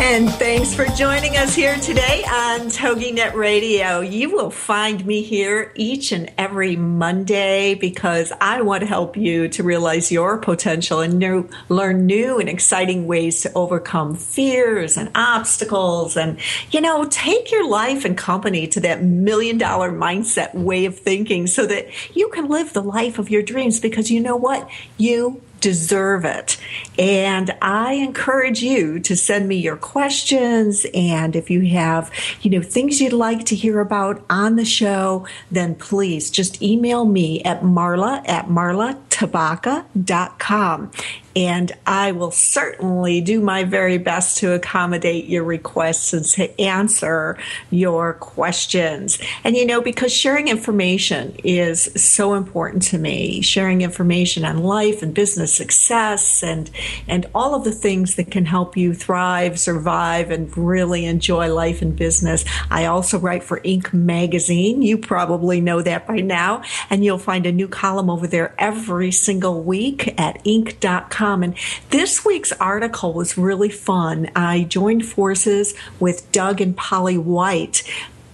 And thanks for joining us here today on TogiNet Radio. You will find me here each and every Monday because I want to help you to realize your potential and learn new and exciting ways to overcome fears and obstacles and, you know, take your life and company to that $1 Million mindset way of thinking so that you can live the life of your dreams because you know what? You deserve it. And I encourage you to send me your questions. And if you have, you know, things you'd like to hear about on the show, then please just email me at marla@marlatabaka.com. And I will certainly do my very best to accommodate your requests and to answer your questions. And, you know, because sharing information is so important to me, sharing information on life and business success and all of the things that can help you thrive, survive, and really enjoy life and business. I also write for Inc. Magazine. You probably know that by now. And you'll find a new column over there every single week at Inc.com. And this week's article was really fun. I joined forces with Doug and Polly White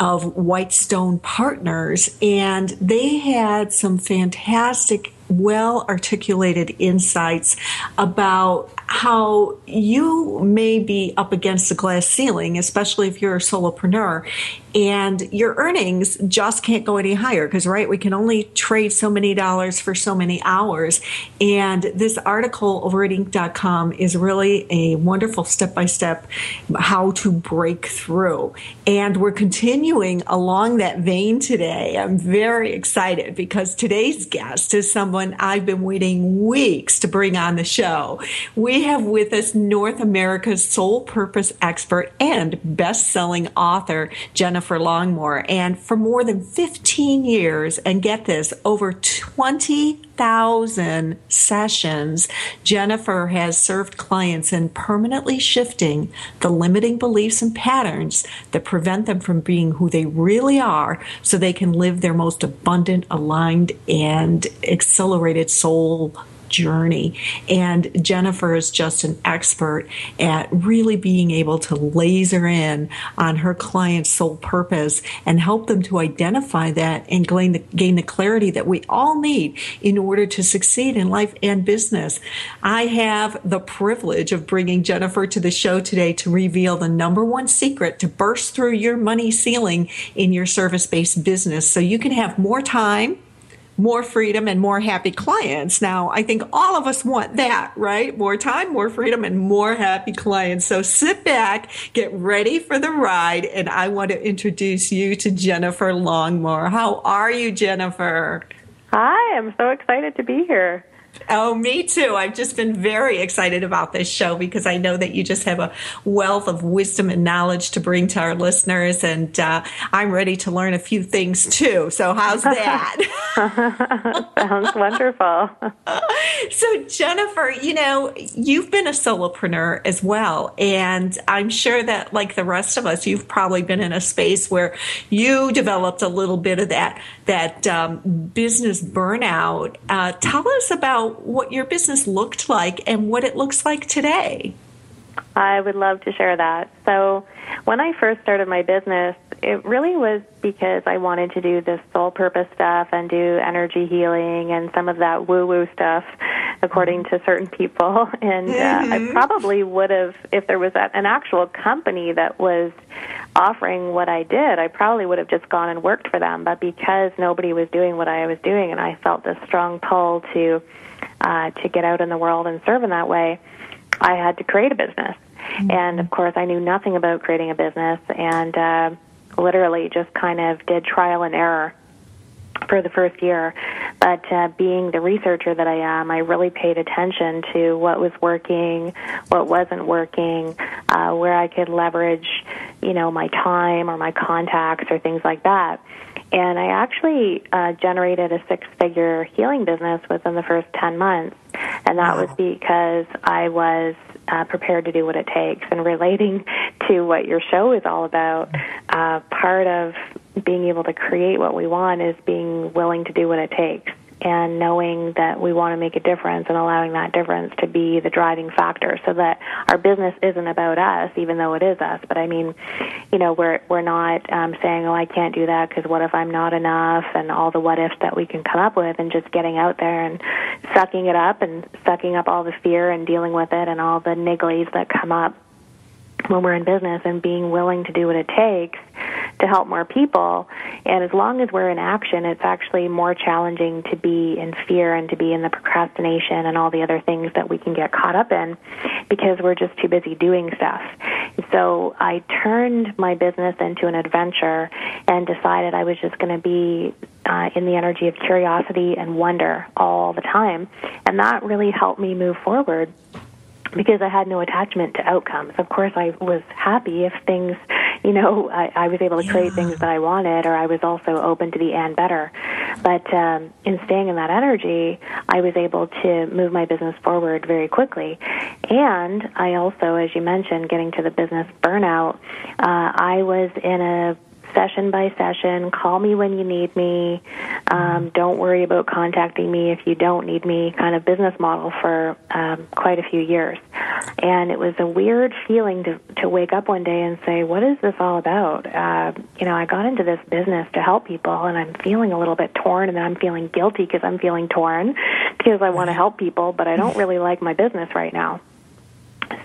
of Whitestone Partners, and they had some fantastic, well-articulated insights about how you may be up against a glass ceiling, especially if you're a solopreneur, and your earnings just can't go any higher because, right, we can only trade so many dollars for so many hours. And this article over at Inc.com is really a wonderful step-by-step how to break through. And we're continuing along that vein today. I'm very excited because today's guest is someone I've been waiting weeks to bring on the show. We have with us North America's Soul Purpose expert and best-selling author, Jennifer Longmore. And for more than 15 years, and get this, over 20,000 sessions, Jennifer has served clients in permanently shifting the limiting beliefs and patterns that prevent them from being who they really are so they can live their most abundant, aligned, and accelerated soul journey. And Jennifer is just an expert at really being able to laser in on her client's soul purpose and help them to identify that and gain the clarity that we all need in order to succeed in life and business. I have the privilege of bringing Jennifer to the show today to reveal the number one secret to burst through your money ceiling in your service-based business so you can have more time, more freedom, and more happy clients. Now, I think all of us want that, right? More time, more freedom, and more happy clients. So sit back, get ready for the ride, and I want to introduce you to Jennifer Longmore. How are you, Jennifer? Hi, I'm so excited to be here. Oh, me too. I've just been very excited about this show because I know that you just have a wealth of wisdom and knowledge to bring to our listeners, and I'm ready to learn a few things too. So how's that? Sounds wonderful. So Jennifer, you know, you've been a solopreneur as well, and I'm sure that like the rest of us, you've probably been in a space where you developed a little bit of that business burnout. Tell us about what your business looked like and what it looks like today. I would love to share that. So when I first started my business, it really was because I wanted to do this soul purpose stuff and do energy healing and some of that woo-woo stuff. according to certain people. And I probably would have, if there was an actual company that was offering what I did, I probably would have just gone and worked for them. But because nobody was doing what I was doing, and I felt this strong pull to get out in the world and serve in that way, I had to create a business. Mm-hmm. And, of course, I knew nothing about creating a business, and literally just kind of did trial and error for the first year. But being the researcher that I am, I really paid attention to what was working, what wasn't working, where I could leverage, you know, my time or my contacts or things like that. And I actually generated a six-figure healing business within the first 10 months. And that was because I was prepared to do what it takes. And relating to what your show is all about, part of being able to create what we want is being willing to do what it takes and knowing that we want to make a difference and allowing that difference to be the driving factor, so that our business isn't about us, even though it is us. But I mean, you know, we're not saying, oh, I can't do that because what if I'm not enough, and all the what ifs that we can come up with, and just getting out there and sucking it up and sucking up all the fear and dealing with it and all the nigglies that come up when we're in business, and being willing to do what it takes to help more people. And as long as we're in action, it's actually more challenging to be in fear and to be in the procrastination and all the other things that we can get caught up in, because we're just too busy doing stuff. So I turned my business into an adventure and decided I was just going to be in the energy of curiosity and wonder all the time. And that really helped me move forward, because I had no attachment to outcomes. Of course, I was happy if things, you know, I was able to create things that I wanted, or I was also open to the and better. But in staying in that energy, I was able to move my business forward very quickly. And I also, as you mentioned, getting to the business burnout, I was in a session by session, call me when you need me, don't worry about contacting me if you don't need me kind of business model for quite a few years. And it was a weird feeling to wake up one day and say, what is this all about? You know, I got into this business to help people, and I'm feeling a little bit torn, and then I'm feeling guilty because I'm feeling torn because I want to help people, but I don't really like my business right now.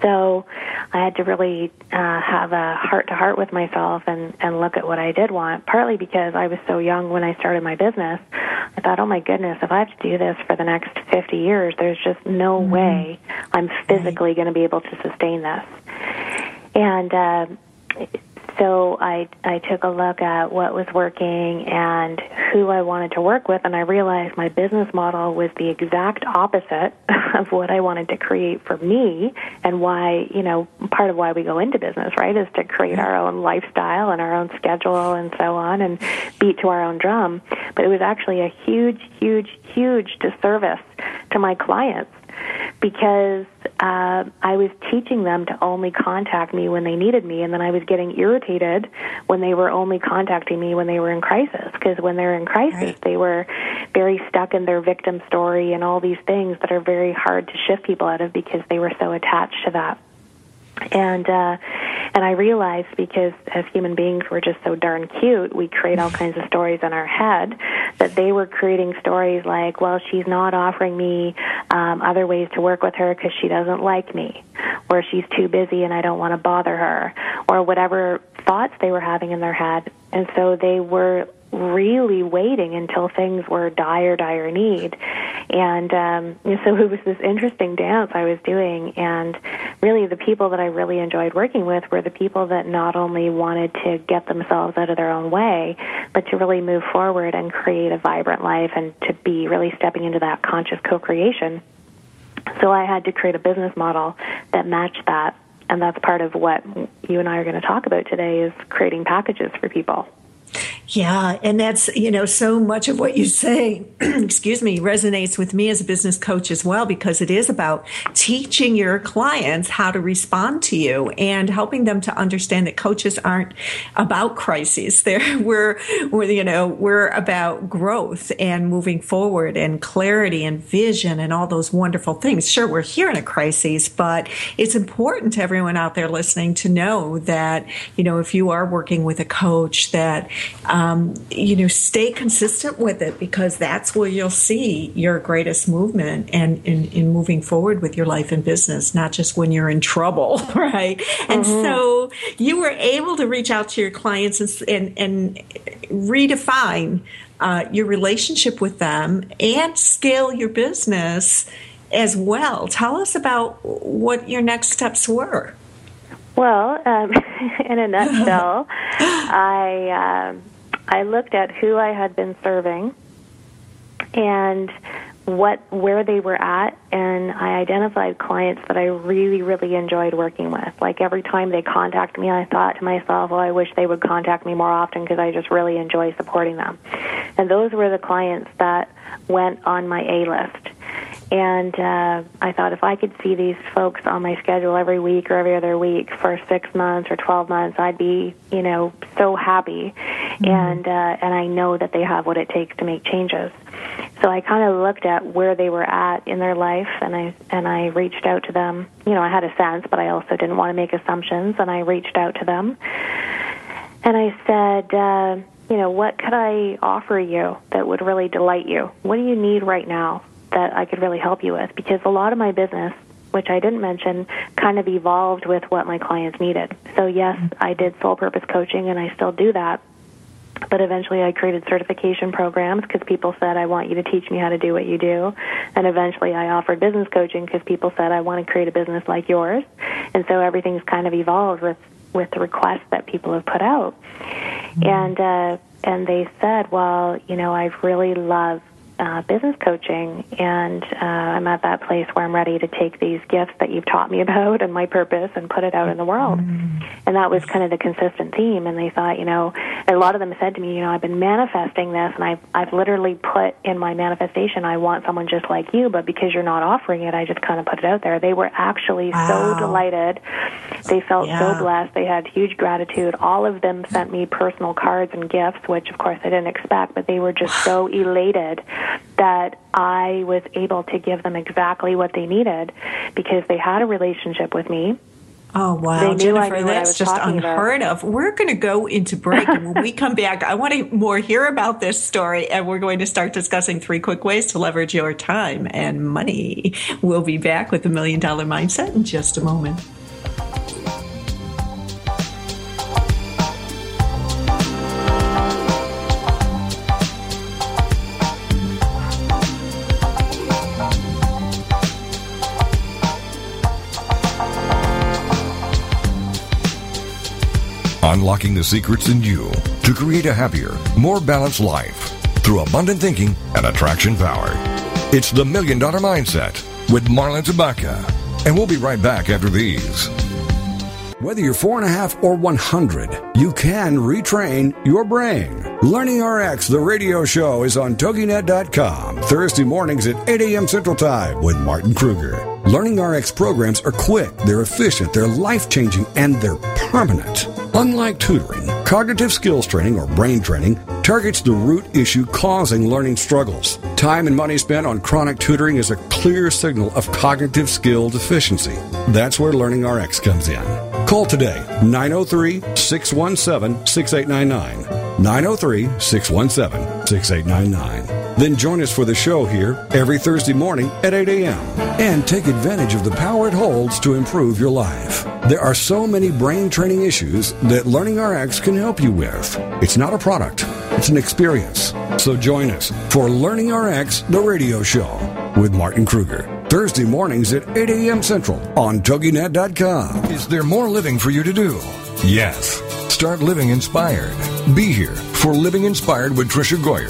So I had to really have a heart-to-heart with myself and look at what I did want, partly because I was so young when I started my business. I thought, oh, my goodness, if I have to do this for the next 50 years, there's just no way I'm physically going to be able to sustain this. And so I took a look at what was working and who I wanted to work with, and I realized my business model was the exact opposite of what I wanted to create for me, and why, you know, part of why we go into business, right, is to create our own lifestyle and our own schedule and so on, and beat to our own drum. But it was actually a huge, huge, huge disservice to my clients, because I was teaching them to only contact me when they needed me, and then I was getting irritated when they were only contacting me when they were in crisis, because when they're in crisis, they were very stuck in their victim story and all these things that are very hard to shift people out of because they were so attached to that. And I realized, because as human beings, we're just so darn cute, we create all kinds of stories in our head, that they were creating stories like, well, she's not offering me other ways to work with her because she doesn't like me, or she's too busy and I don't want to bother her, or whatever thoughts they were having in their head. And so they were really waiting until things were dire need. And so it was this interesting dance I was doing, and really the people that I really enjoyed working with were the people that not only wanted to get themselves out of their own way, but to really move forward and create a vibrant life, and to be really stepping into that conscious co-creation. So I had to create a business model that matched that, and that's part of what you and I are going to talk about today, is creating packages for people. Yeah, and that's, you know, so much of what you say, excuse me, resonates with me as a business coach as well, because it is about teaching your clients how to respond to you and helping them to understand that coaches aren't about crises. We're about growth and moving forward and clarity and vision and all those wonderful things. Sure, we're here in a crisis, but it's important to everyone out there listening to know that, you know, if you are working with a coach, that Stay consistent with it, because that's where you'll see your greatest movement and in moving forward with your life and business, not just when you're in trouble, right? Mm-hmm. And so you were able to reach out to your clients and redefine your relationship with them and scale your business as well. Tell us about what your next steps were. Well, in a nutshell, I looked at who I had been serving and where they were at, and I identified clients that I really, really enjoyed working with. Like, every time they contact me, I thought to myself, well, I wish they would contact me more often because I just really enjoy supporting them. And those were the clients that went on my A-list. And I thought, if I could see these folks on my schedule every week or every other week for 6 months or 12 months, I'd be, so happy. Mm-hmm. And I know that they have what it takes to make changes. So I kind of looked at where they were at in their life, and I reached out to them. I had a sense, but I also didn't want to make assumptions, and I reached out to them. And I said, what could I offer you that would really delight you? What do you need right now that I could really help you with? Because a lot of my business, which I didn't mention, kind of evolved with what my clients needed. So yes, I did soul purpose coaching, and I still do that. But eventually I created certification programs because people said, I want you to teach me how to do what you do. And eventually I offered business coaching because people said, I want to create a business like yours. And so everything's kind of evolved with the requests that people have put out. Mm-hmm. And they said, well, I've really loved business coaching, and I'm at that place where I'm ready to take these gifts that you've taught me about and my purpose and put it out in the world. And that was kind of the consistent theme. And they thought, a lot of them said to me, I've been manifesting this, and I've literally put in my manifestation, I want someone just like you, but because you're not offering it, I just kind of put it out there. They were actually so delighted. They felt so blessed. They had huge gratitude. All of them sent me personal cards and gifts, which of course I didn't expect, but they were just so elated that I was able to give them exactly what they needed because they had a relationship with me. Oh, wow, Jennifer, that's just unheard of. We're going to go into break. And when we come back, I want to hear about this story, and we're going to start discussing 3 quick ways to leverage your time and money. We'll be back with the $1 Million Mindset in just a moment. Unlocking the secrets in you to create a happier, more balanced life through abundant thinking and attraction power. It's the $1 Million Mindset with Marla Tabaka. And we'll be right back after these. Whether you're 4.5 or 100, you can retrain your brain. Learning RX, the radio show, is on TogiNet.com Thursday mornings at 8 a.m. Central Time with Martin Kruger. Learning RX programs are quick, they're efficient, they're life-changing, and they're permanent. Unlike tutoring, cognitive skills training or brain training targets the root issue causing learning struggles. Time and money spent on chronic tutoring is a clear signal of cognitive skill deficiency. That's where Learning RX comes in. Call today, 903-617-6899, 903-617-6899. Then join us for the show here every Thursday morning at 8 a.m. and take advantage of the power it holds to improve your life. There are so many brain training issues that Learning RX can help you with. It's not a product, it's an experience. So join us for Learning RX, the radio show with Martin Kruger. Thursday mornings at 8 a.m. Central on TogiNet.com. Is there more living for you to do? Yes. Start living inspired. Be here for Living Inspired with Trisha Goyer,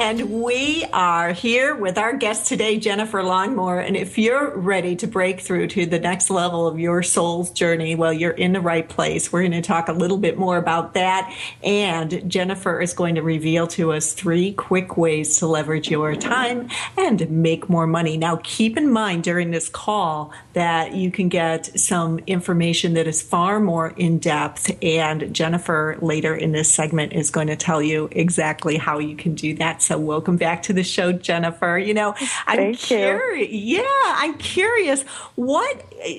And we are here with our guest today, Jennifer Longmore. And if you're ready to break through to the next level of your soul's journey, well, you're in the right place. We're going to talk a little bit more about that. And Jennifer is going to reveal to us 3 quick ways to leverage your time and make more money. Now, keep in mind during this call that you can get some information that is far more in-depth. And Jennifer, later in this segment, is going to tell you exactly how you can do that. So welcome back to the show, Jennifer. You know, I'm curious.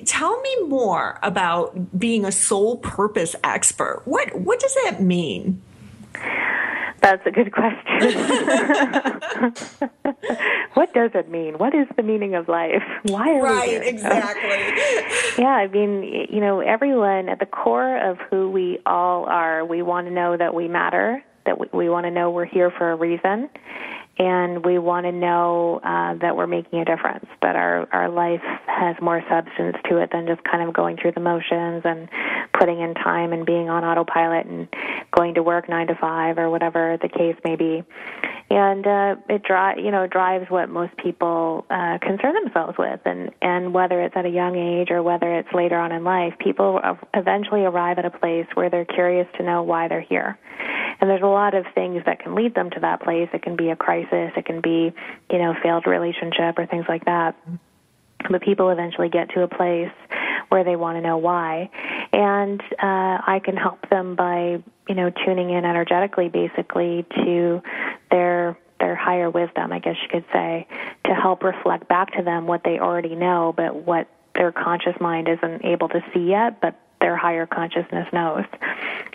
Tell me more about being a soul purpose expert. What does that mean? That's a good question. What does it mean? What is the meaning of life? Why are we here? Right, exactly. Yeah, I mean, you know, everyone, at the core of who we all are, we want to know that we matter, that we want to know we're here for a reason, and we want to know that we're making a difference, that our life has more substance to it than just kind of going through the motions and putting in time and being on autopilot and going to work 9 to 5 or whatever the case may be. And it drives what most people concern themselves with. And whether it's at a young age or whether it's later on in life, people eventually arrive at a place where they're curious to know why they're here. And there's a lot of things that can lead them to that place. It can be a crisis. It can be, you know, failed relationship or things like that. But people eventually get to a place where they want to know why. And I can help them by, you know, tuning in energetically, basically, to their higher wisdom, I guess you could say, to help reflect back to them what they already know, but what their conscious mind isn't able to see yet, but their higher consciousness knows,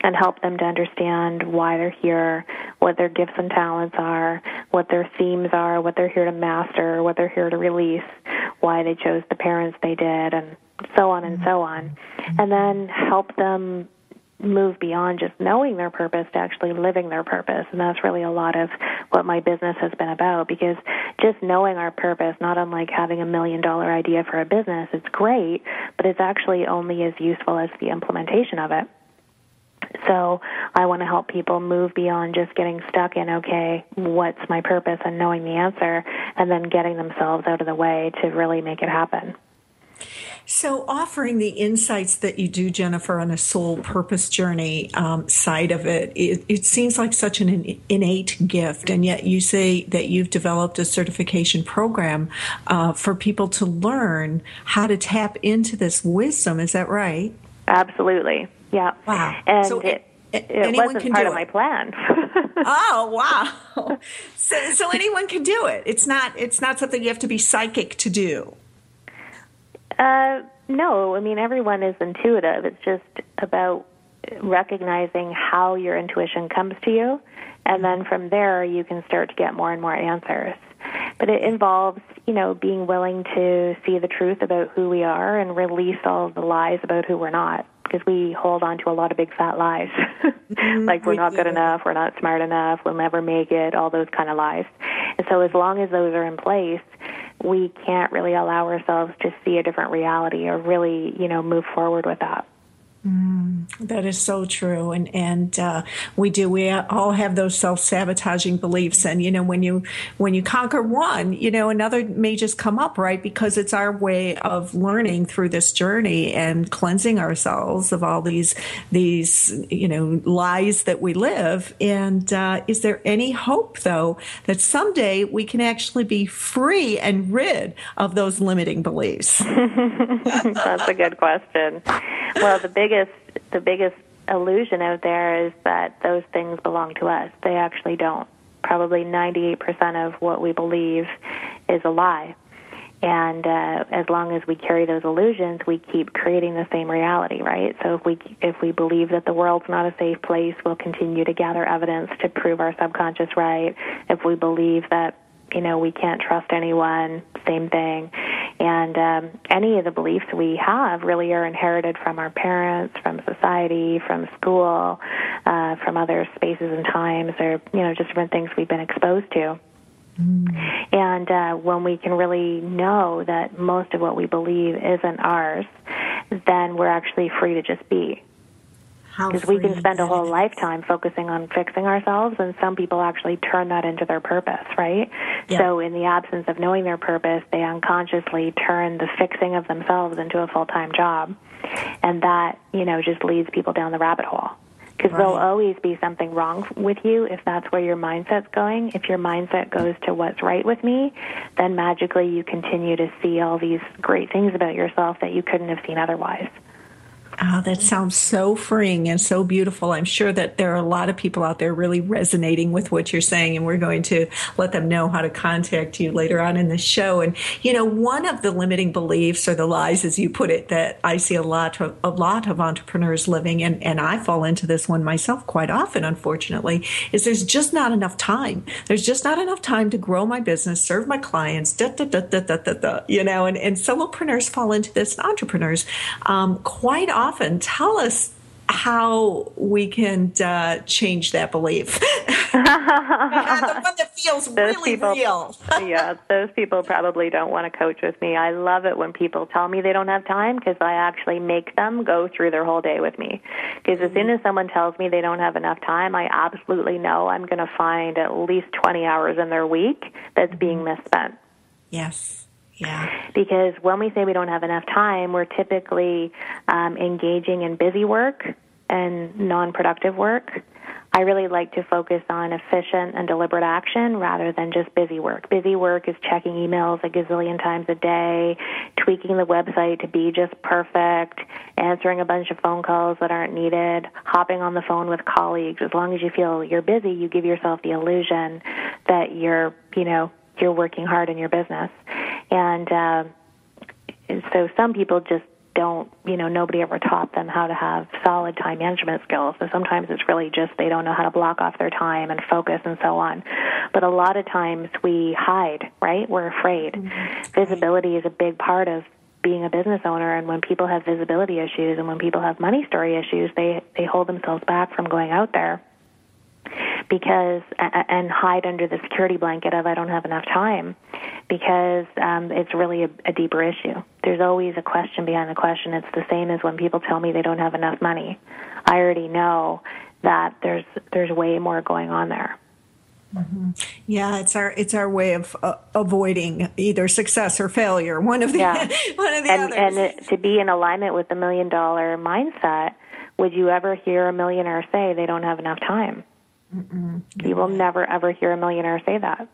and help them to understand why they're here, what their gifts and talents are, what their themes are, what they're here to master, what they're here to release, why they chose the parents they did, and so on and so on. And then help them move beyond just knowing their purpose to actually living their purpose. And that's really a lot of what my business has been about, because just knowing our purpose, not unlike having a $1 million idea for a business, it's great, but it's actually only as useful as the implementation of it. So I want to help people move beyond just getting stuck in, okay, what's my purpose, and knowing the answer, and then getting themselves out of the way to really make it happen. So offering the insights that you do, Jennifer, on a soul purpose journey side of it, it seems like such an innate gift. And yet you say that you've developed a certification program for people to learn how to tap into this wisdom. Is that right? Absolutely. Yeah. Wow. And so it wasn't part of my plan. Oh, wow. So anyone can do it. It's not something you have to be psychic to do. No, I mean, everyone is intuitive. It's just about recognizing how your intuition comes to you, and then from there you can start to get more and more answers. But it involves, you know, being willing to see the truth about who we are and release all of the lies about who we're not, because we hold on to a lot of big fat lies, like we're not good enough, we're not smart enough, we'll never make it, all those kind of lies. And so as long as those are in place, we can't really allow ourselves to see a different reality or really, you know, move forward with that. That is so true. And we do. We all have those self-sabotaging beliefs. And, you know, when you conquer one, you know, another may just come up, right? Because it's our way of learning through this journey and cleansing ourselves of all these, you know, lies that we live. And is there any hope, though, that someday we can actually be free and rid of those limiting beliefs? That's a good question. Well, the biggest illusion out there is that those things belong to us. They actually don't. Probably 98% of what we believe is a lie. And as long as we carry those illusions, we keep creating the same reality, right? So if we believe that the world's not a safe place, we'll continue to gather evidence to prove our subconscious right. If we believe that, you know, we can't trust anyone, same thing. And any of the beliefs we have really are inherited from our parents, from society, from school, from other spaces and times, or, you know, just different things we've been exposed to. And when we can really know that most of what we believe isn't ours, then we're actually free to just be. Because we can spend a whole lifetime focusing on fixing ourselves, and some people actually turn that into their purpose, right? Yeah. So in the absence of knowing their purpose, they unconsciously turn the fixing of themselves into a full-time job. And that, you know, just leads people down the rabbit hole. Because right. There'll always be something wrong with you if that's where your mindset's going. If your mindset goes to what's right with me, then magically you continue to see all these great things about yourself that you couldn't have seen otherwise. Oh, that sounds so freeing and so beautiful. I'm sure that there are a lot of people out there really resonating with what you're saying, and we're going to let them know how to contact you later on in the show. And, you know, one of the limiting beliefs or the lies, as you put it, that I see a lot of entrepreneurs living, and I fall into this one myself quite often, unfortunately, is there's just not enough time. There's just not enough time to grow my business, serve my clients, you know, and solopreneurs fall into this, and entrepreneurs quite often. Tell us how we can change that belief. The one that feels those really people, real. Yeah, those people probably don't want to coach with me. I love it when people tell me they don't have time, because I actually make them go through their whole day with me. Because as soon as someone tells me they don't have enough time, I absolutely know I'm going to find at least 20 hours in their week that's being misspent. Yes. Yeah. Because when we say we don't have enough time, we're typically engaging in busy work and non-productive work. I really like to focus on efficient and deliberate action rather than just busy work. Busy work is checking emails a gazillion times a day, tweaking the website to be just perfect, answering a bunch of phone calls that aren't needed, hopping on the phone with colleagues. As long as you feel you're busy, you give yourself the illusion that you're working hard in your business. And so some people just don't, you know, nobody ever taught them how to have solid time management skills. So sometimes it's really just they don't know how to block off their time and focus and so on. But a lot of times we hide, right? We're afraid. Mm-hmm. Visibility is a big part of being a business owner, and when people have visibility issues and when people have money story issues, they hold themselves back from going out there. Because and hide under the security blanket of I don't have enough time, because it's really a deeper issue. There's always a question behind the question. It's the same as when people tell me they don't have enough money. I already know that there's way more going on there. Mm-hmm. Yeah, it's our way of avoiding either success or failure. One of the others. And to be in alignment with the $1 million mindset, would you ever hear a millionaire say they don't have enough time? Mm-mm. You will never, ever hear a millionaire say that,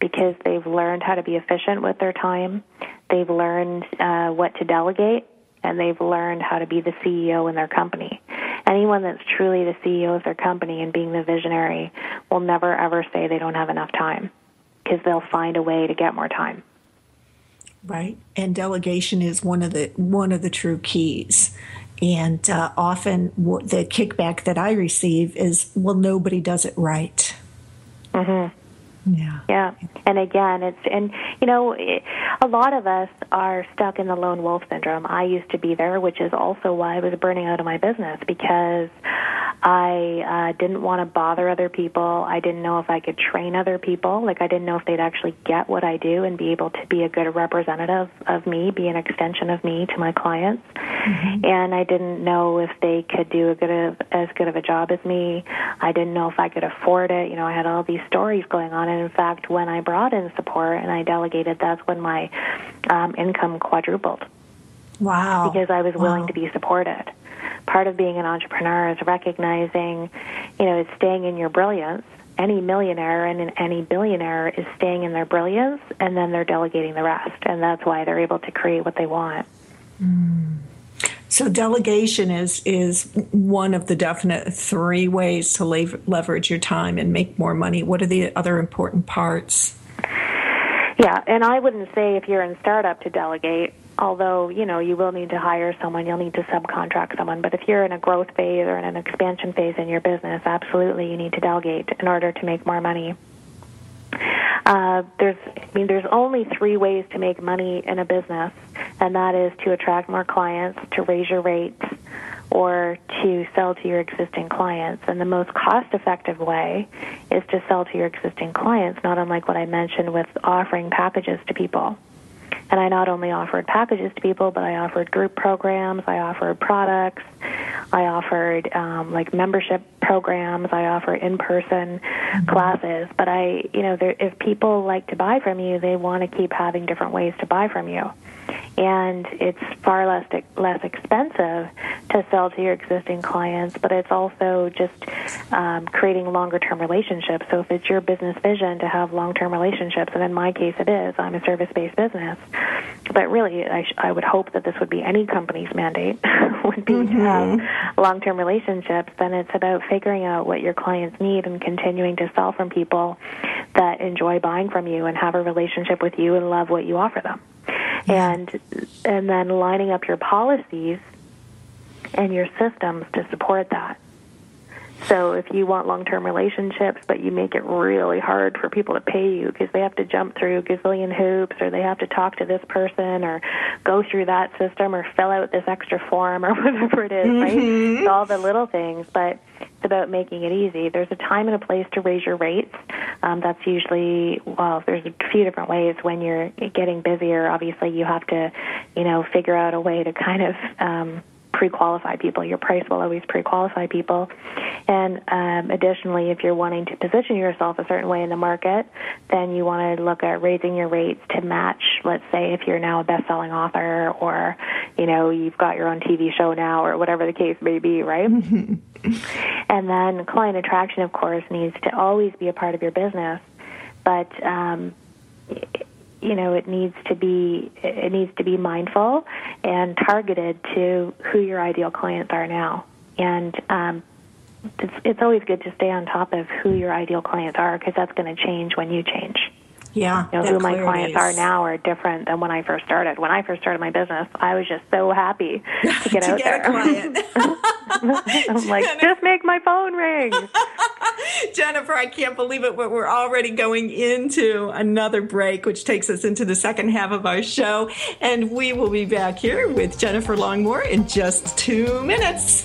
because they've learned how to be efficient with their time. They've learned what to delegate, and they've learned how to be the CEO in their company. Anyone that's truly the CEO of their company and being the visionary will never, ever say they don't have enough time, because they'll find a way to get more time. Right. And delegation is one of the true keys. And often the kickback that I receive is, well, nobody does it right. Mm-hmm. Yeah. Yeah. And again, a lot of us are stuck in the lone wolf syndrome. I used to be there, which is also why I was burning out of my business, because I didn't want to bother other people. I didn't know if I could train other people. Like, I didn't know if they'd actually get what I do and be able to be a good representative of me, be an extension of me to my clients. Mm-hmm. And I didn't know if they could do as good of a job as me. I didn't know if I could afford it. You know, I had all these stories going on. And in fact, when I brought in support and I delegated, that's when my income quadrupled. Wow. Because I was willing to be supported. Part of being an entrepreneur is recognizing, you know, it's staying in your brilliance. Any millionaire and any billionaire is staying in their brilliance, and then they're delegating the rest. And that's why they're able to create what they want. Mm. So delegation is one of the definite three ways to leverage your time and make more money. What are the other important parts? Yeah, and I wouldn't say if you're in startup to delegate, although, you know, you will need to hire someone, you'll need to subcontract someone. But if you're in a growth phase or in an expansion phase in your business, absolutely you need to delegate in order to make more money. There's only three ways to make money in a business, and that is to attract more clients, to raise your rates, or to sell to your existing clients. And the most cost-effective way is to sell to your existing clients, not unlike what I mentioned with offering packages to people. And I not only offered packages to people, but I offered group programs, I offered products, I offered membership programs, I offer in-person classes. But if people like to buy from you, they want to keep having different ways to buy from you. And it's far less expensive to sell to your existing clients, but it's also just creating longer-term relationships. So if it's your business vision to have long-term relationships, and in my case it is, I'm a service-based business. But really, I would hope that this would be any company's mandate, would be to have long-term relationships. Then it's about figuring out what your clients need and continuing to sell from people that enjoy buying from you and have a relationship with you and love what you offer them. And then lining up your policies and your systems to support that. So if you want long-term relationships, but you make it really hard for people to pay you because they have to jump through gazillion hoops, or they have to talk to this person, or go through that system, or fill out this extra form, or whatever it is, right? It's all the little things, but it's about making it easy. There's a time and a place to raise your rates. That's usually, there's a few different ways. When you're getting busier, obviously you have to, figure out a way to kind of pre-qualify people. Your price will always pre-qualify people. And additionally, if you're wanting to position yourself a certain way in the market, then you want to look at raising your rates to match, let's say, if you're now a best-selling author, or, you've got your own TV show now, or whatever the case may be, right? And then client attraction, of course, needs to always be a part of your business. But it needs to be mindful and targeted to who your ideal clients are now. And it's always good to stay on top of who your ideal clients are, because that's going to change when you change. Yeah, who my clients are now are different than when I first started. When I first started my business, I was just so happy to get out there. I'm like, just make my phone ring. Jennifer, I can't believe it, but we're already going into another break, which takes us into the second half of our show. And we will be back here with Jennifer Longmore in just 2 minutes.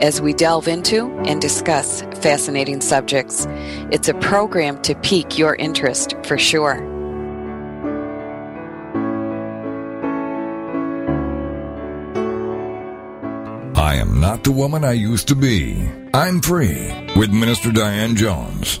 as we delve into and discuss fascinating subjects. It's a program to pique your interest for sure. I am not the woman I used to be. I'm free with Minister Diane Jones.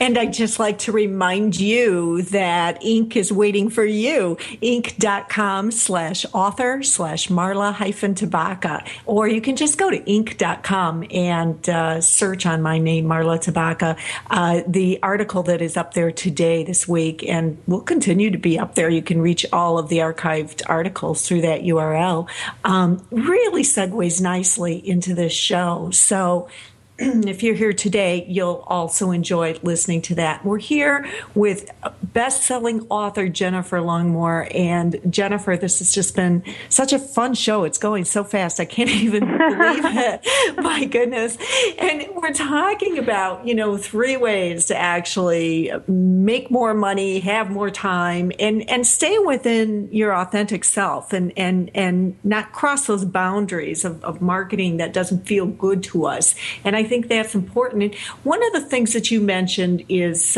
And I'd just like to remind you that Inc. is waiting for you. Inc.com/author/Marla-Tabaka. Or you can just go to Inc.com and search on my name, Marla Tabaka, the article that is up there today, this week, and will continue to be up there. You can reach all of the archived articles through that URL. Really segues nicely into this show. So if you're here today, you'll also enjoy listening to that. We're here with best-selling author Jennifer Longmore. And Jennifer, this has just been such a fun show. It's going so fast. I can't even believe it. My goodness. And we're talking about, you know, three ways to actually make more money, have more time, and stay within your authentic self and not cross those boundaries of marketing that doesn't feel good to us. And I think that's important. And one of the things that you mentioned is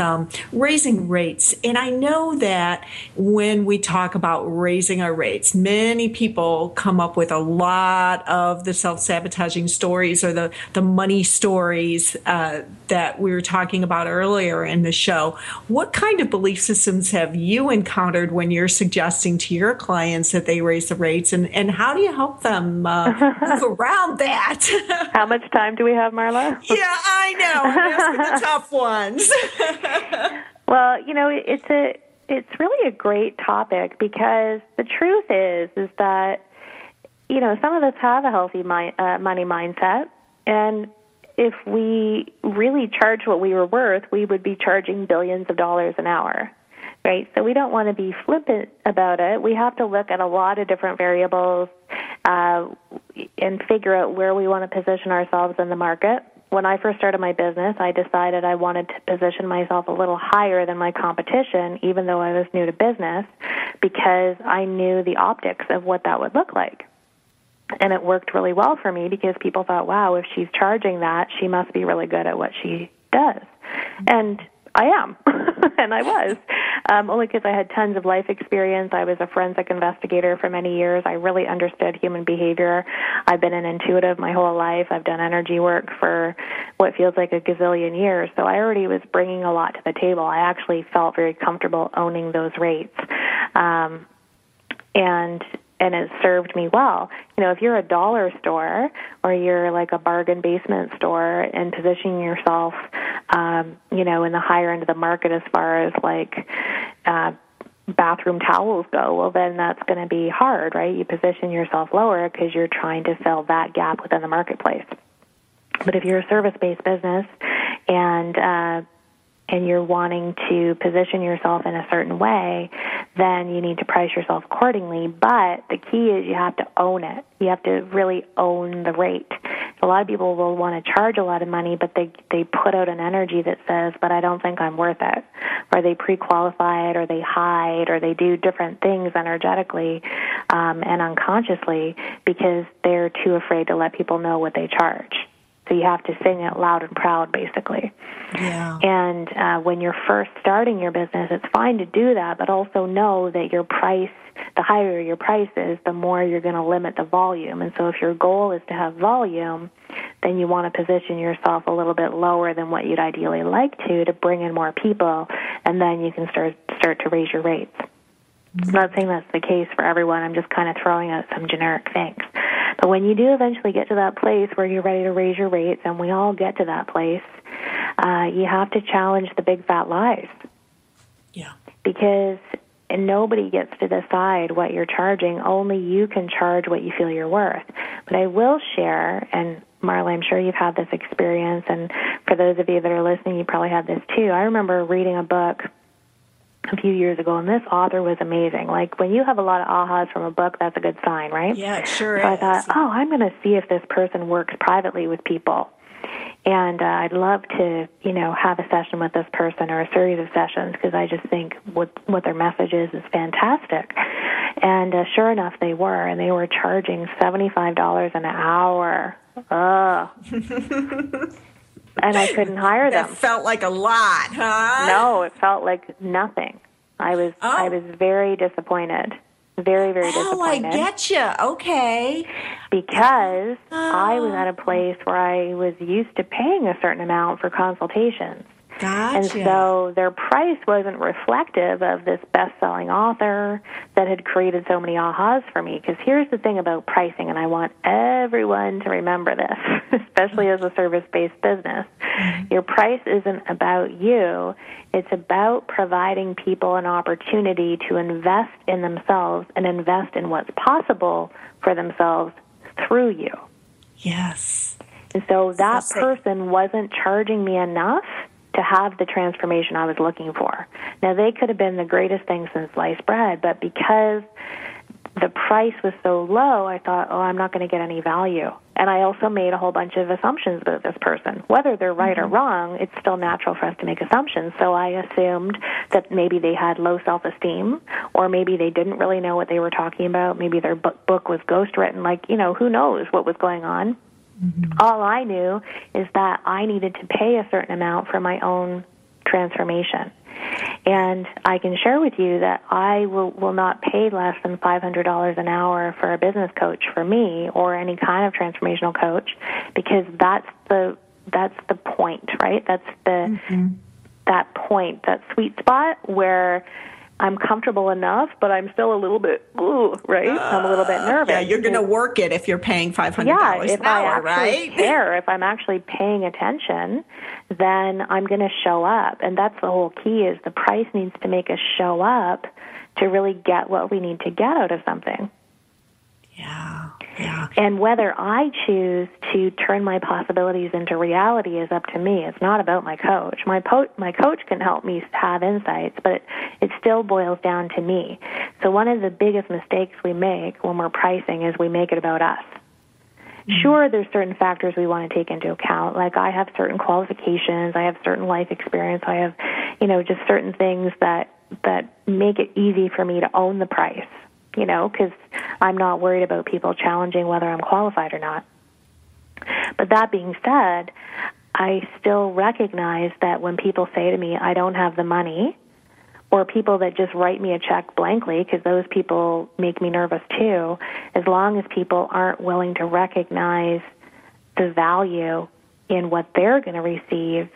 raising rates. And I know that when we talk about raising our rates, many people come up with a lot of the self-sabotaging stories or the money stories that we were talking about earlier in the show. What kind of belief systems have you encountered when you're suggesting to your clients that they raise the rates? And how do you help them move around that? How much time do we have, Marla? Yeah, I know. I'm asking the tough ones. Well, you know, it's really a great topic because the truth is that, you know, some of us have a healthy money mindset, and if we really charged what we were worth, we would be charging billions of dollars an hour, right? So we don't want to be flippant about it. We have to look at a lot of different variables and figure out where we want to position ourselves in the market. When I first started my business, I decided I wanted to position myself a little higher than my competition, even though I was new to business, because I knew the optics of what that would look like. And it worked really well for me because people thought, wow, if she's charging that, she must be really good at what she does. And I am, and I was, only because I had tons of life experience. I was a forensic investigator for many years. I really understood human behavior. I've been an intuitive my whole life. I've done energy work for what feels like a gazillion years, so I already was bringing a lot to the table. I actually felt very comfortable owning those rates, and it served me well. You know, if you're a dollar store or you're like a bargain basement store and positioning yourself, you know, in the higher end of the market as far as like bathroom towels go, well, then that's going to be hard, right? You position yourself lower because you're trying to fill that gap within the marketplace. But if you're a service-based business and you're wanting to position yourself in a certain way, then you need to price yourself accordingly. But the key is you have to own it. You have to really own the rate. A lot of people will want to charge a lot of money, but they put out an energy that says, but I don't think I'm worth it. Or they pre-qualify it, or they hide, or they do different things energetically and unconsciously because they're too afraid to let people know what they charge. So you have to sing it loud and proud, basically. Yeah. And when you're first starting your business, it's fine to do that, but also know that your price, the higher your price is, the more you're going to limit the volume. And so if your goal is to have volume, then you want to position yourself a little bit lower than what you'd ideally like to bring in more people, and then you can start to raise your rates. Mm-hmm. I'm not saying that's the case for everyone. I'm just kind of throwing out some generic things. But when you do eventually get to that place where you're ready to raise your rates, and we all get to that place, you have to challenge the big fat lies. Yeah. Because nobody gets to decide what you're charging. Only you can charge what you feel you're worth. But I will share, and Marla, I'm sure you've had this experience, and for those of you that are listening, you probably had this too. I remember reading a book a few years ago, and this author was amazing. Like, when you have a lot of ahas from a book, that's a good sign, right? Yeah, it sure is. So I thought, oh, I'm going to see if this person works privately with people. And I'd love to, you know, have a session with this person or a series of sessions, because I just think what their message is fantastic. And sure enough, they were, and they were charging $75 an hour. Ugh. And I couldn't hire them. That felt like a lot, huh? No, it felt like nothing. I was very disappointed. Very, very disappointed. Oh, I get you. Okay. Because I was at a place where I was used to paying a certain amount for consultations. Gotcha. And so their price wasn't reflective of this best-selling author that had created so many ahas for me. Because here's the thing about pricing, and I want everyone to remember this, especially as a service-based business. Your price isn't about you. It's about providing people an opportunity to invest in themselves and invest in what's possible for themselves through you. Yes. And so that person wasn't charging me enough to have the transformation I was looking for. Now, they could have been the greatest thing since sliced bread, but because the price was so low, I thought, oh, I'm not going to get any value. And I also made a whole bunch of assumptions about this person. Whether they're right or wrong, it's still natural for us to make assumptions. So I assumed that maybe they had low self-esteem, or maybe they didn't really know what they were talking about. Maybe their book was ghostwritten. Like, you know, who knows what was going on. Mm-hmm. All I knew is that I needed to pay a certain amount for my own transformation. And I can share with you that I will not pay less than $500 an hour for a business coach for me, or any kind of transformational coach, because that's the point, right? That's the that point, that sweet spot where I'm comfortable enough, but I'm still a little bit, right? I'm a little bit nervous. Yeah, you're going to work it if you're paying $500 an hour, right? Care, if I'm actually paying attention, then I'm going to show up. And that's the whole key, is the price needs to make us show up to really get what we need to get out of something. Yeah, yeah. And whether I choose to turn my possibilities into reality is up to me. It's not about my coach. My coach can help me have insights, but it still boils down to me. So one of the biggest mistakes we make when we're pricing is we make it about us. Sure, there's certain factors we want to take into account, like I have certain qualifications, I have certain life experience, I have, you know, just certain things that make it easy for me to own the price. You know, because I'm not worried about people challenging whether I'm qualified or not. But that being said, I still recognize that when people say to me, I don't have the money, or people that just write me a check blankly, because those people make me nervous too, as long as people aren't willing to recognize the value in what they're going to receive,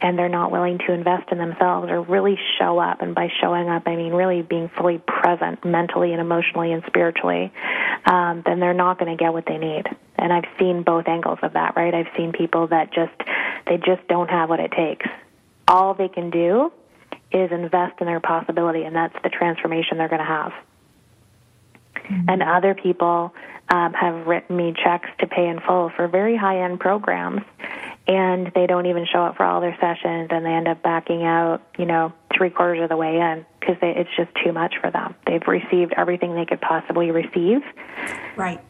and they're not willing to invest in themselves or really show up. And by showing up, I mean really being fully present mentally and emotionally and spiritually, then they're not going to get what they need. And I've seen both angles of that, right? I've seen people that just don't have what it takes. All they can do is invest in their possibility, and that's the transformation they're going to have. Mm-hmm. And other people have written me checks to pay in full for very high-end programs, and they don't even show up for all their sessions, and they end up backing out, you know, 3/4 of the way in, because it's just too much for them. They've received everything they could possibly receive right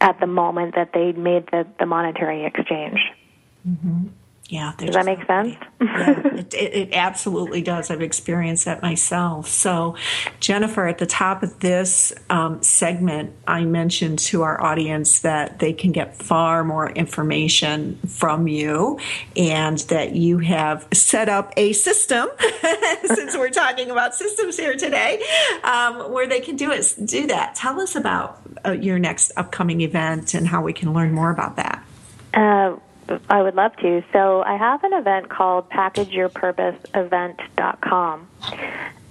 at the moment that they made the monetary exchange. Mm-hmm. Yeah. Does that make sense? Yeah, it absolutely does. I've experienced that myself. So, Jennifer, at the top of this segment, I mentioned to our audience that they can get far more information from you, and that you have set up a system, since we're talking about systems here today, where they can do that. Tell us about your next upcoming event and how we can learn more about that. I would love to. So I have an event called PackageYourPurposeEvent.com.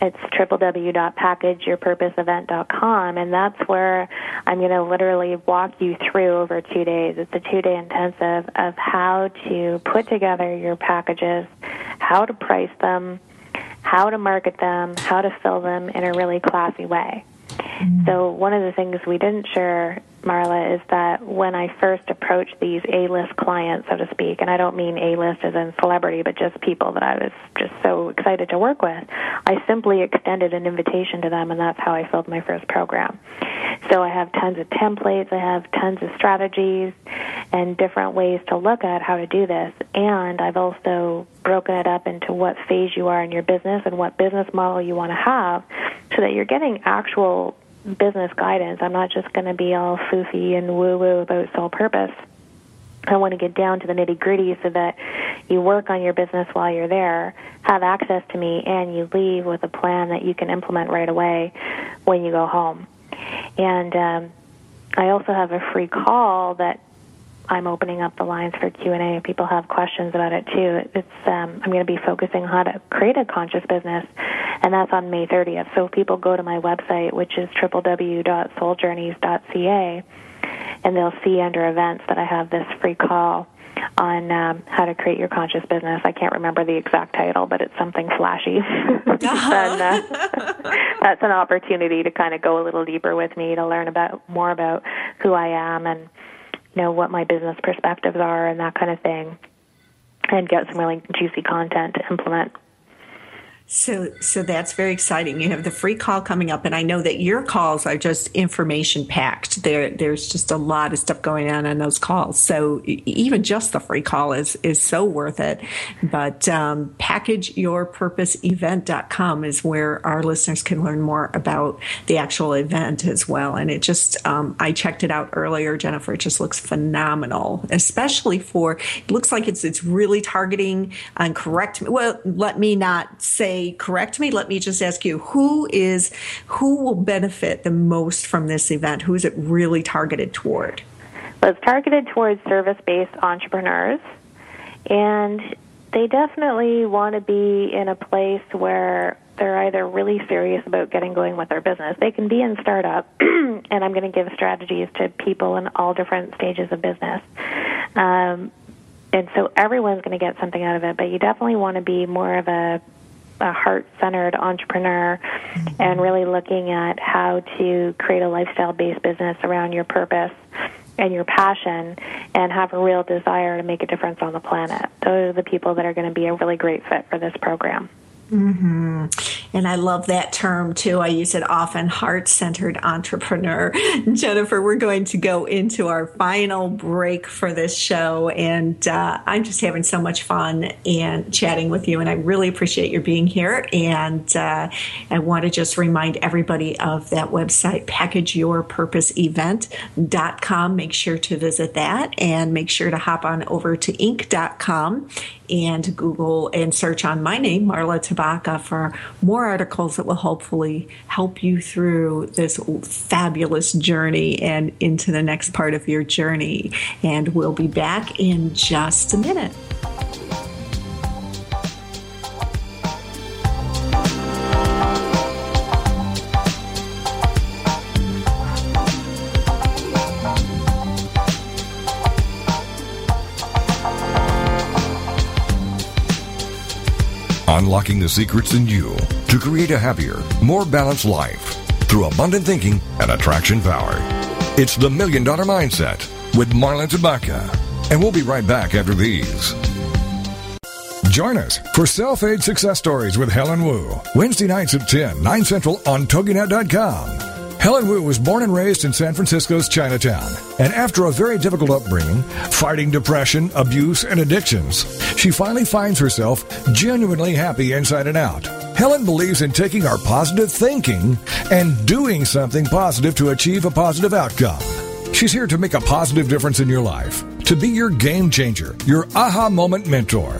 It's www.PackageYourPurposeEvent.com, and that's where I'm going to literally walk you through over 2 days. It's a 2-day intensive of how to put together your packages, how to price them, how to market them, how to fill them in a really classy way. So one of the things we didn't share Marla, is that when I first approached these A-list clients, so to speak, and I don't mean A-list as in celebrity, but just people that I was just so excited to work with, I simply extended an invitation to them, and that's how I filled my first program. So I have tons of templates, I have tons of strategies and different ways to look at how to do this, and I've also broken it up into what phase you are in your business and what business model you want to have so that you're getting actual business guidance. I'm not just going to be all foofy and woo-woo about soul purpose. I want to get down to the nitty-gritty so that you work on your business while you're there, have access to me, and you leave with a plan that you can implement right away when you go home. And I also have a free call that I'm opening up the lines for Q&A. People have questions about it, too. It's I'm going to be focusing on how to create a conscious business, and that's on May 30th. So if people go to my website, which is www.souljourneys.ca, and they'll see under events that I have this free call on how to create your conscious business. I can't remember the exact title, but it's something flashy. And, that's an opportunity to kind of go a little deeper with me, to learn about more about who I am and know what my business perspectives are and that kind of thing, and get some really juicy content to implement. So that's very exciting. You have the free call coming up, and I know that your calls are just information packed. There's just a lot of stuff going on those calls. So even just the free call is so worth it. But PackageYourPurposeEvent.com is where our listeners can learn more about the actual event as well. And it just, I checked it out earlier, Jennifer. It just looks phenomenal, especially for, it looks like it's really targeting on correct. Well, let me not say, correct me. Let me just ask you, who will benefit the most from this event? Who is it really targeted toward? Well, it's targeted towards service-based entrepreneurs, and they definitely want to be in a place where they're either really serious about getting going with their business. They can be in startup, and I'm going to give strategies to people in all different stages of business. And so everyone's going to get something out of it, but you definitely want to be more of a heart-centered entrepreneur and really looking at how to create a lifestyle-based business around your purpose and your passion and have a real desire to make a difference on the planet. Those are the people that are going to be a really great fit for this program. Mm-hmm. And I love that term, too. I use it often, heart-centered entrepreneur. Jennifer, we're going to go into our final break for this show, and I'm just having so much fun and chatting with you, and I really appreciate your being here. And I want to just remind everybody of that website, PackageYourPurposeEvent.com. Make sure to visit that, and make sure to hop on over to Inc.com and Google and search on my name, Marla Tabaka, for more articles that will hopefully help you through this fabulous journey and into the next part of your journey. And we'll be back in just a minute. Unlocking the secrets in you to create a happier, more balanced life through abundant thinking and attraction power. It's the $1 Million Mindset with Marla Tabaka. And we'll be right back after these. Join us for Self-Aid Success Stories with Helen Wu, Wednesday nights at 10, 9 Central on TogiNet.com. Helen Wu was born and raised in San Francisco's Chinatown, and after a very difficult upbringing, fighting depression, abuse, and addictions, she finally finds herself genuinely happy inside and out. Helen believes in taking our positive thinking and doing something positive to achieve a positive outcome. She's here to make a positive difference in your life, to be your game changer, your aha moment mentor.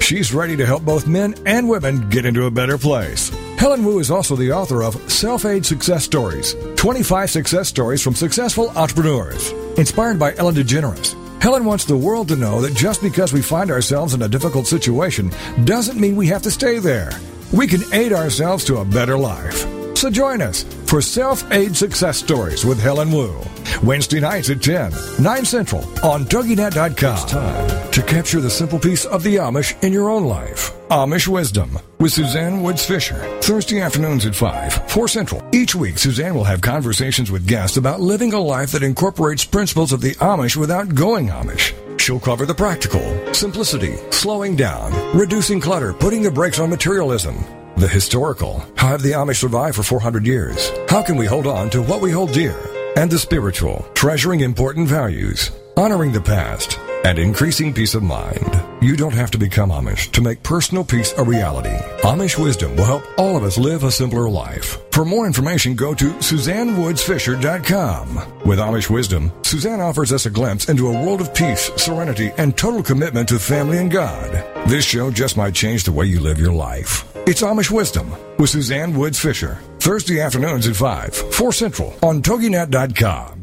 She's ready to help both men and women get into a better place. Helen Wu is also the author of Self-Aid Success Stories, 25 success stories from successful entrepreneurs. Inspired by Ellen DeGeneres, Helen wants the world to know that just because we find ourselves in a difficult situation doesn't mean we have to stay there. We can aid ourselves to a better life. So join us for Self-Aid Success Stories with Helen Wu, Wednesday nights at 10, 9 Central on TogiNet.com. It's time to capture the simple peace of the Amish in your own life. Amish Wisdom with Suzanne Woods-Fisher, Thursday afternoons at 5, 4 Central. Each week, Suzanne will have conversations with guests about living a life that incorporates principles of the Amish without going Amish. She'll cover the practical, simplicity, slowing down, reducing clutter, putting the brakes on materialism, the historical, how have the Amish survived for 400 years, how can we hold on to what we hold dear, and the spiritual, treasuring important values, honoring the past, and increasing peace of mind. You don't have to become Amish to make personal peace a reality. Amish wisdom will help all of us live a simpler life. For more information, go to SuzanneWoodsFisher.com. With Amish wisdom, Suzanne offers us a glimpse into a world of peace, serenity, and total commitment to family and God. This show just might change the way you live your life. It's Amish Wisdom with Suzanne Woods-Fisher, Thursday afternoons at 5, 4 Central on TogiNet.com.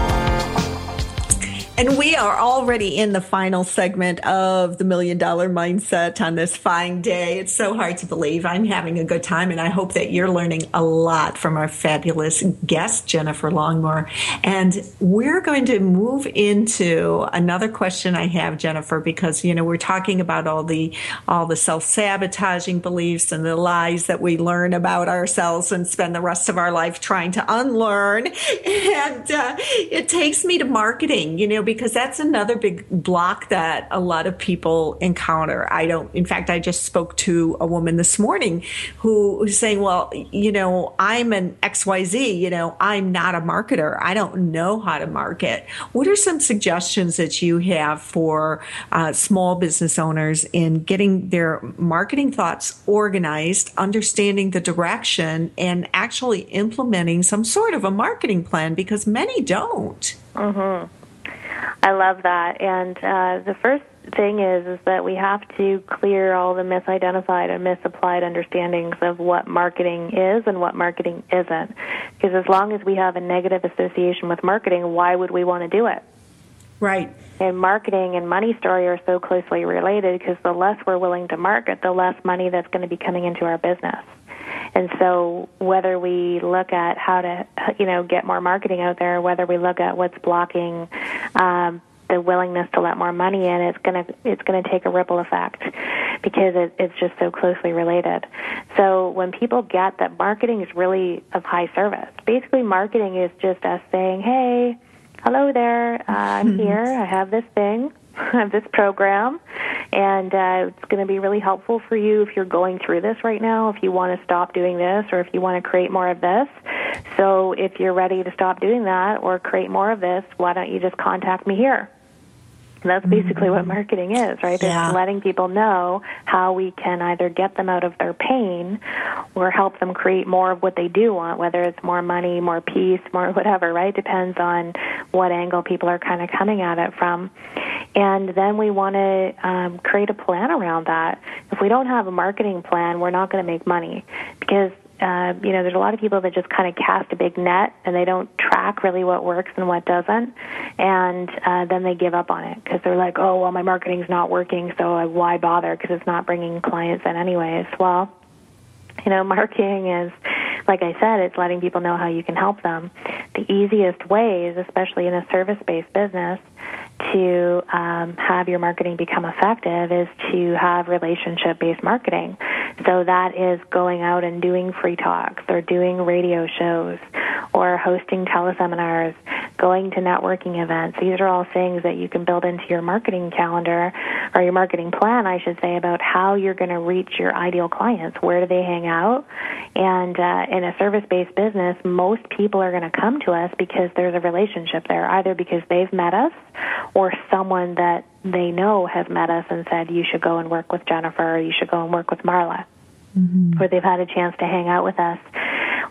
And we are already in the final segment of the $1 Million Mindset on this fine day. It's so hard to believe. I'm having a good time, and I hope that you're learning a lot from our fabulous guest, Jennifer Longmore. And we're going to move into another question I have, Jennifer, because, you know, we're talking about all the self-sabotaging beliefs and the lies that we learn about ourselves and spend the rest of our life trying to unlearn. And it takes me to marketing, you know, because that's another big block that a lot of people encounter. In fact, I just spoke to a woman this morning who was saying, well, you know, I'm an XYZ, you know, I'm not a marketer. I don't know how to market. What are some suggestions that you have for small business owners in getting their marketing thoughts organized, understanding the direction, and actually implementing some sort of a marketing plan, because many don't? Mm-hmm. I love that. And the first thing is that we have to clear all the misidentified and misapplied understandings of what marketing is and what marketing isn't. Because as long as we have a negative association with marketing, why would we want to do it? Right. And marketing and money story are so closely related, because the less we're willing to market, the less money that's going to be coming into our business. And so whether we look at how to, you know, get more marketing out there, whether we look at what's blocking the willingness to let more money in, it's gonna take a ripple effect, because it's just so closely related. So when people get that marketing is really of high service, basically marketing is just us saying, hey, hello there, I'm here, I have this thing, I have this program, and it's going to be really helpful for you if you're going through this right now, if you want to stop doing this, or if you want to create more of this. So if you're ready to stop doing that or create more of this, why don't you just contact me here? And that's basically what marketing is, right? Yeah. It's letting people know how we can either get them out of their pain or help them create more of what they do want, whether it's more money, more peace, more whatever, right? Depends on what angle people are kind of coming at it from. And then we want to create a plan around that. If we don't have a marketing plan, we're not going to make money, because you know, there's a lot of people that just kind of cast a big net, and they don't track really what works and what doesn't, and then they give up on it, because they're like, oh, well, my marketing's not working, so why bother, because it's not bringing clients in anyways. Well, you know, marketing is, like I said, it's letting people know how you can help them. The easiest ways, especially in a service-based business, to have your marketing become effective is to have relationship-based marketing. So that is going out and doing free talks, or doing radio shows, or hosting teleseminars, going to networking events. These are all things that you can build into your marketing calendar, or your marketing plan, I should say, about how you're going to reach your ideal clients. Where do they hang out? And in a service-based business, most people are going to come to us because there's a relationship there, either because they've met us, or someone that they know has met us and said, you should go and work with Jennifer, or you should go and work with Marla, or they've had a chance to hang out with us,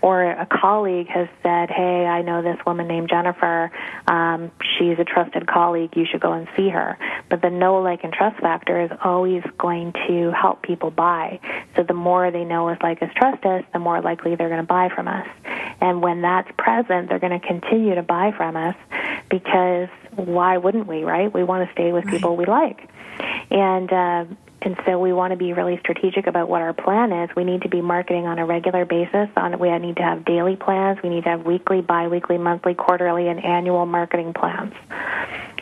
or a colleague has said, hey, I know this woman named Jennifer, she's a trusted colleague, you should go and see her. But the know, like, and trust factor is always going to help people buy. So the more they know us, like us, trust us, the more likely they're going to buy from us. And when that's present, they're going to continue to buy from us, because why wouldn't we, right? We want to stay with people we like. And And so we want to be really strategic about what our plan is. We need to be marketing on a regular basis. We need to have daily plans. We need to have weekly, biweekly, monthly, quarterly, and annual marketing plans.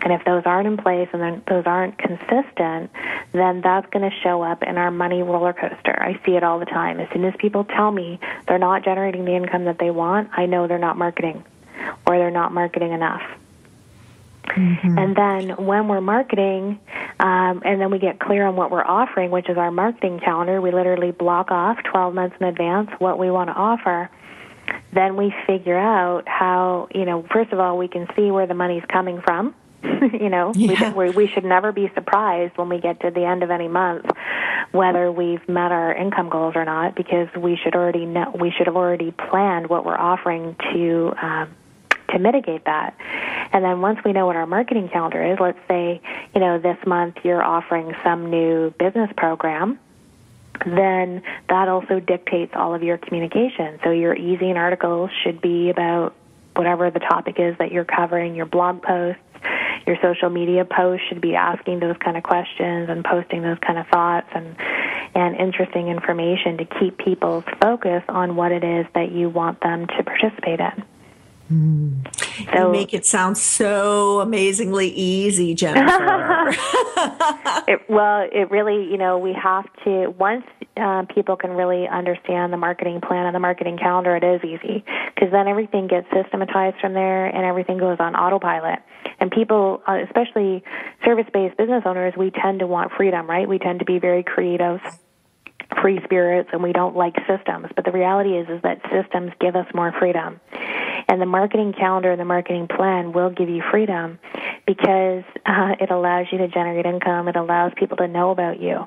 And if those aren't in place and then those aren't consistent, then that's going to show up in our money roller coaster. I see it all the time. As soon as people tell me they're not generating the income that they want, I know they're not marketing or they're not marketing enough. Mm-hmm. And then when we're marketing, and then we get clear on what we're offering, which is our marketing calendar, we literally block off 12 months in advance what we want to offer. Then we figure out how, first of all, we can see where the money's coming from. We should never be surprised when we get to the end of any month whether we've met our income goals or not, because we should already know. We should have already planned what we're offering to mitigate that. And then once we know what our marketing calendar is, let's say this month you're offering some new business program. Then that also dictates all of your communication. So your e-zine articles should be about whatever the topic is that you're covering. Your blog posts, your social media posts should be asking those kind of questions and posting those kind of thoughts and interesting information to keep people's focus on what it is that you want them to participate in. Mm. So, you make it sound so amazingly easy, Jennifer. It really, we have to, once people can really understand the marketing plan and the marketing calendar, it is easy, because then everything gets systematized from there and everything goes on autopilot. And people, especially service-based business owners, we tend to want freedom, right? We tend to be very creative, free spirits, and we don't like systems. But the reality is that systems give us more freedom. And the marketing calendar and the marketing plan will give you freedom, because it allows you to generate income. It allows people to know about you.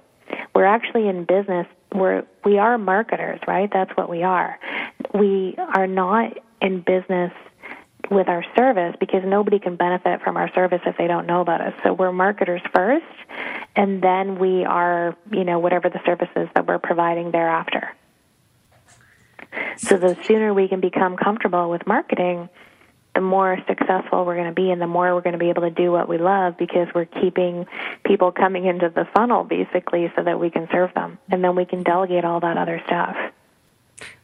We're actually in business. We are marketers, right? That's what we are. We are not in business with our service, because nobody can benefit from our service if they don't know about us. So we're marketers first, and then we are, whatever the services that we're providing thereafter. So the sooner we can become comfortable with marketing, the more successful we're going to be, and the more we're going to be able to do what we love, because we're keeping people coming into the funnel, basically, so that we can serve them. And then we can delegate all that other stuff.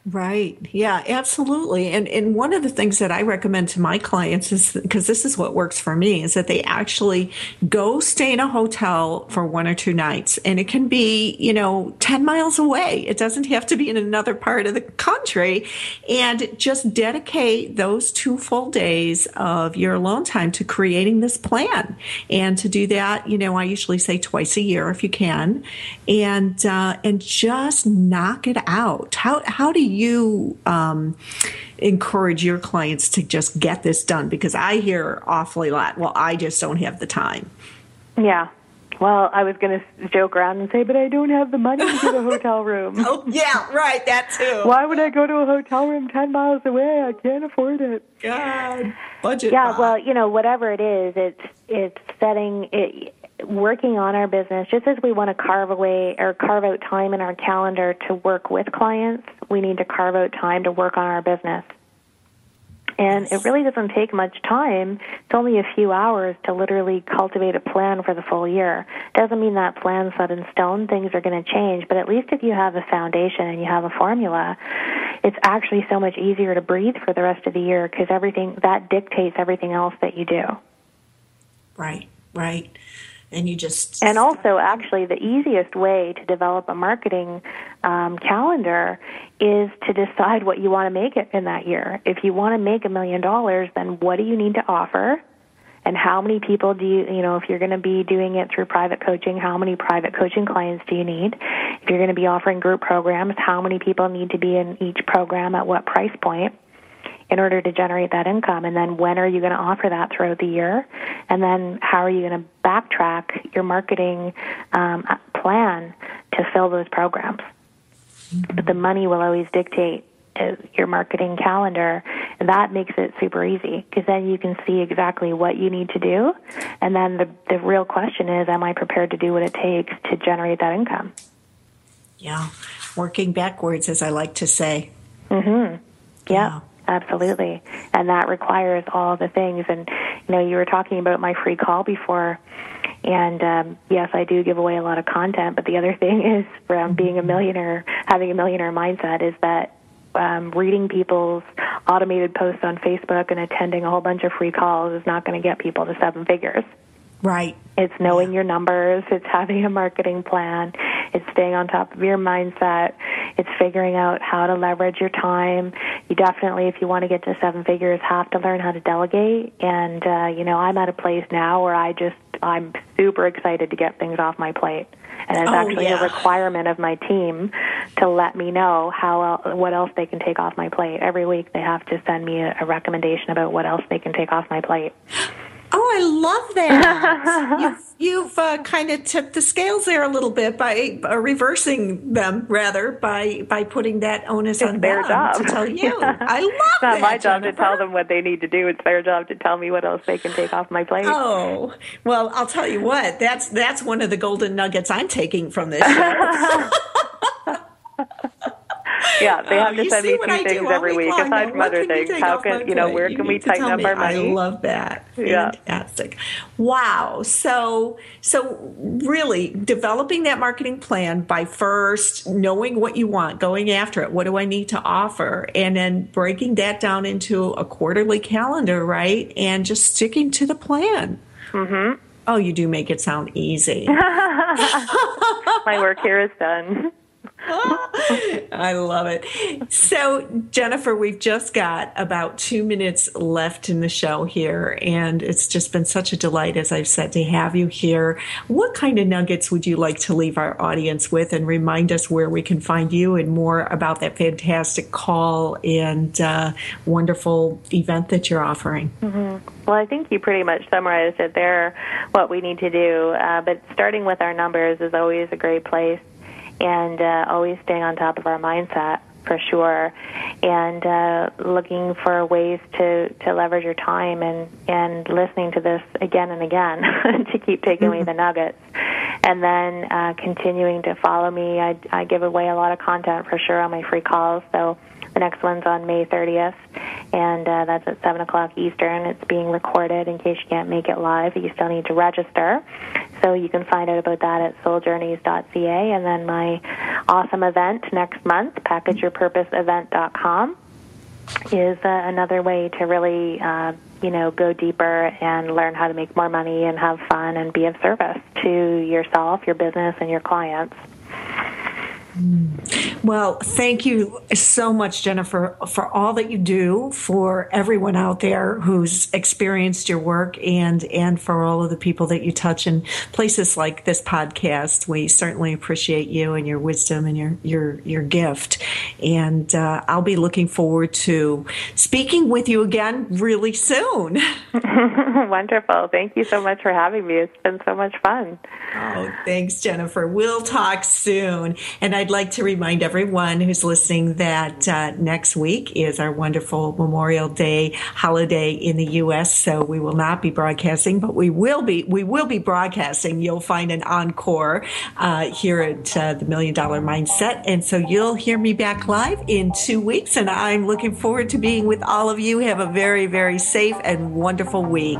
Right. Yeah, absolutely. And one of the things that I recommend to my clients is, because this is what works for me, is that they actually go stay in a hotel for 1 or 2 nights. And it can be, 10 miles away. It doesn't have to be in another part of the country. And just dedicate those 2 full days of your alone time to creating this plan. And to do that, I usually say twice a year if you can. And just knock it out. How do you encourage your clients to just get this done? Because I hear awfully lot, well, I just don't have the time. Yeah. Well, I was going to joke around and say, but I don't have the money to get a hotel room. Oh, yeah, right, that too. Why would I go to a hotel room 10 miles away? I can't afford it. God, budget. Yeah, well, whatever it is, it's setting it. Working on our business, just as we want to carve out time in our calendar to work with clients, we need to carve out time to work on our business. And it really doesn't take much time. It's only a few hours to literally cultivate a plan for the full year. Doesn't mean that plan's set in stone. Things are going to change. But at least if you have a foundation and you have a formula, it's actually so much easier to breathe for the rest of the year, because everything that dictates everything else that you do. Right, right. And you just and also, actually, the easiest way to develop a marketing calendar is to decide what you want to make it in that year. If you want to make $1 million, then what do you need to offer? And how many people do if you're going to be doing it through private coaching, how many private coaching clients do you need? If you're going to be offering group programs, how many people need to be in each program at what price point in order to generate that income? And then when are you going to offer that throughout the year? And then how are you going to backtrack your marketing plan to fill those programs? Mm-hmm. But the money will always dictate your marketing calendar, and that makes it super easy, because then you can see exactly what you need to do. And then the real question is, am I prepared to do what it takes to generate that income? Yeah, working backwards, as I like to say. Mm-hmm. Yeah. Absolutely. And that requires all the things. And, you were talking about my free call before. And yes, I do give away a lot of content, but the other thing is, from being a millionaire, having a millionaire mindset, is that reading people's automated posts on Facebook and attending a whole bunch of free calls is not going to get people to 7 figures. Right. It's knowing your numbers. It's having a marketing plan. It's staying on top of your mindset. It's figuring out how to leverage your time. You definitely, if you want to get to 7 figures, have to learn how to delegate. And, you know, I'm at a place now where I'm super excited to get things off my plate. And it's a requirement of my team to let me know what else they can take off my plate. Every week they have to send me a recommendation about what else they can take off my plate. Oh, I love that. You've kind of tipped the scales there a little bit by reversing them, rather, by putting that onus on their job to tell you. Yeah. I love that. It's not my job, Jennifer, to tell them what they need to do. It's their job to tell me what else they can take off my plate. Oh, well, I'll tell you what. That's one of the golden nuggets I'm taking from this show. Yeah, they have to send me 2 things every week, aside from other things. How can, you know, where can we tighten up our money? I love that. Yeah. Fantastic. Wow. So really developing that marketing plan by first knowing what you want, going after it. What do I need to offer? And then breaking that down into a quarterly calendar, right? And just sticking to the plan. Mm-hmm. Oh, you do make it sound easy. My work here is done. I love it. So, Jennifer, we've just got about 2 minutes left in the show here, and it's just been such a delight, as I've said, to have you here. What kind of nuggets would you like to leave our audience with, and remind us where we can find you and more about that fantastic call and wonderful event that you're offering? Mm-hmm. Well, I think you pretty much summarized it there, what we need to do, but starting with our numbers is always a great place. And always staying on top of our mindset, for sure, and looking for ways to leverage your time and listening to this again and again to keep taking away the nuggets. And then continuing to follow me. I give away a lot of content, for sure, on my free calls. So the next one's on May 30th, and that's at 7 o'clock Eastern. It's being recorded in case you can't make it live, but you still need to register. So you can find out about that at souljourneys.ca. And then my awesome event next month, PackageYourPurposeEvent.com, is another way to really, go deeper and learn how to make more money and have fun and be of service to yourself, your business, and your clients. Well, thank you so much, Jennifer, for all that you do, for everyone out there who's experienced your work, and for all of the people that you touch in places like this podcast. We certainly appreciate you and your wisdom and your gift. And I'll be looking forward to speaking with you again really soon. Wonderful. Thank you so much for having me. It's been so much fun. Oh, thanks, Jennifer. We'll talk soon. And I'd like to remind everyone who's listening that next week is our wonderful Memorial Day holiday in the U.S., so we will not be broadcasting, but we will be broadcasting. You'll find an encore here at the Million Dollar Mindset, and so you'll hear me back live in 2 weeks, and I'm looking forward to being with all of you. Have a very, very safe and wonderful week.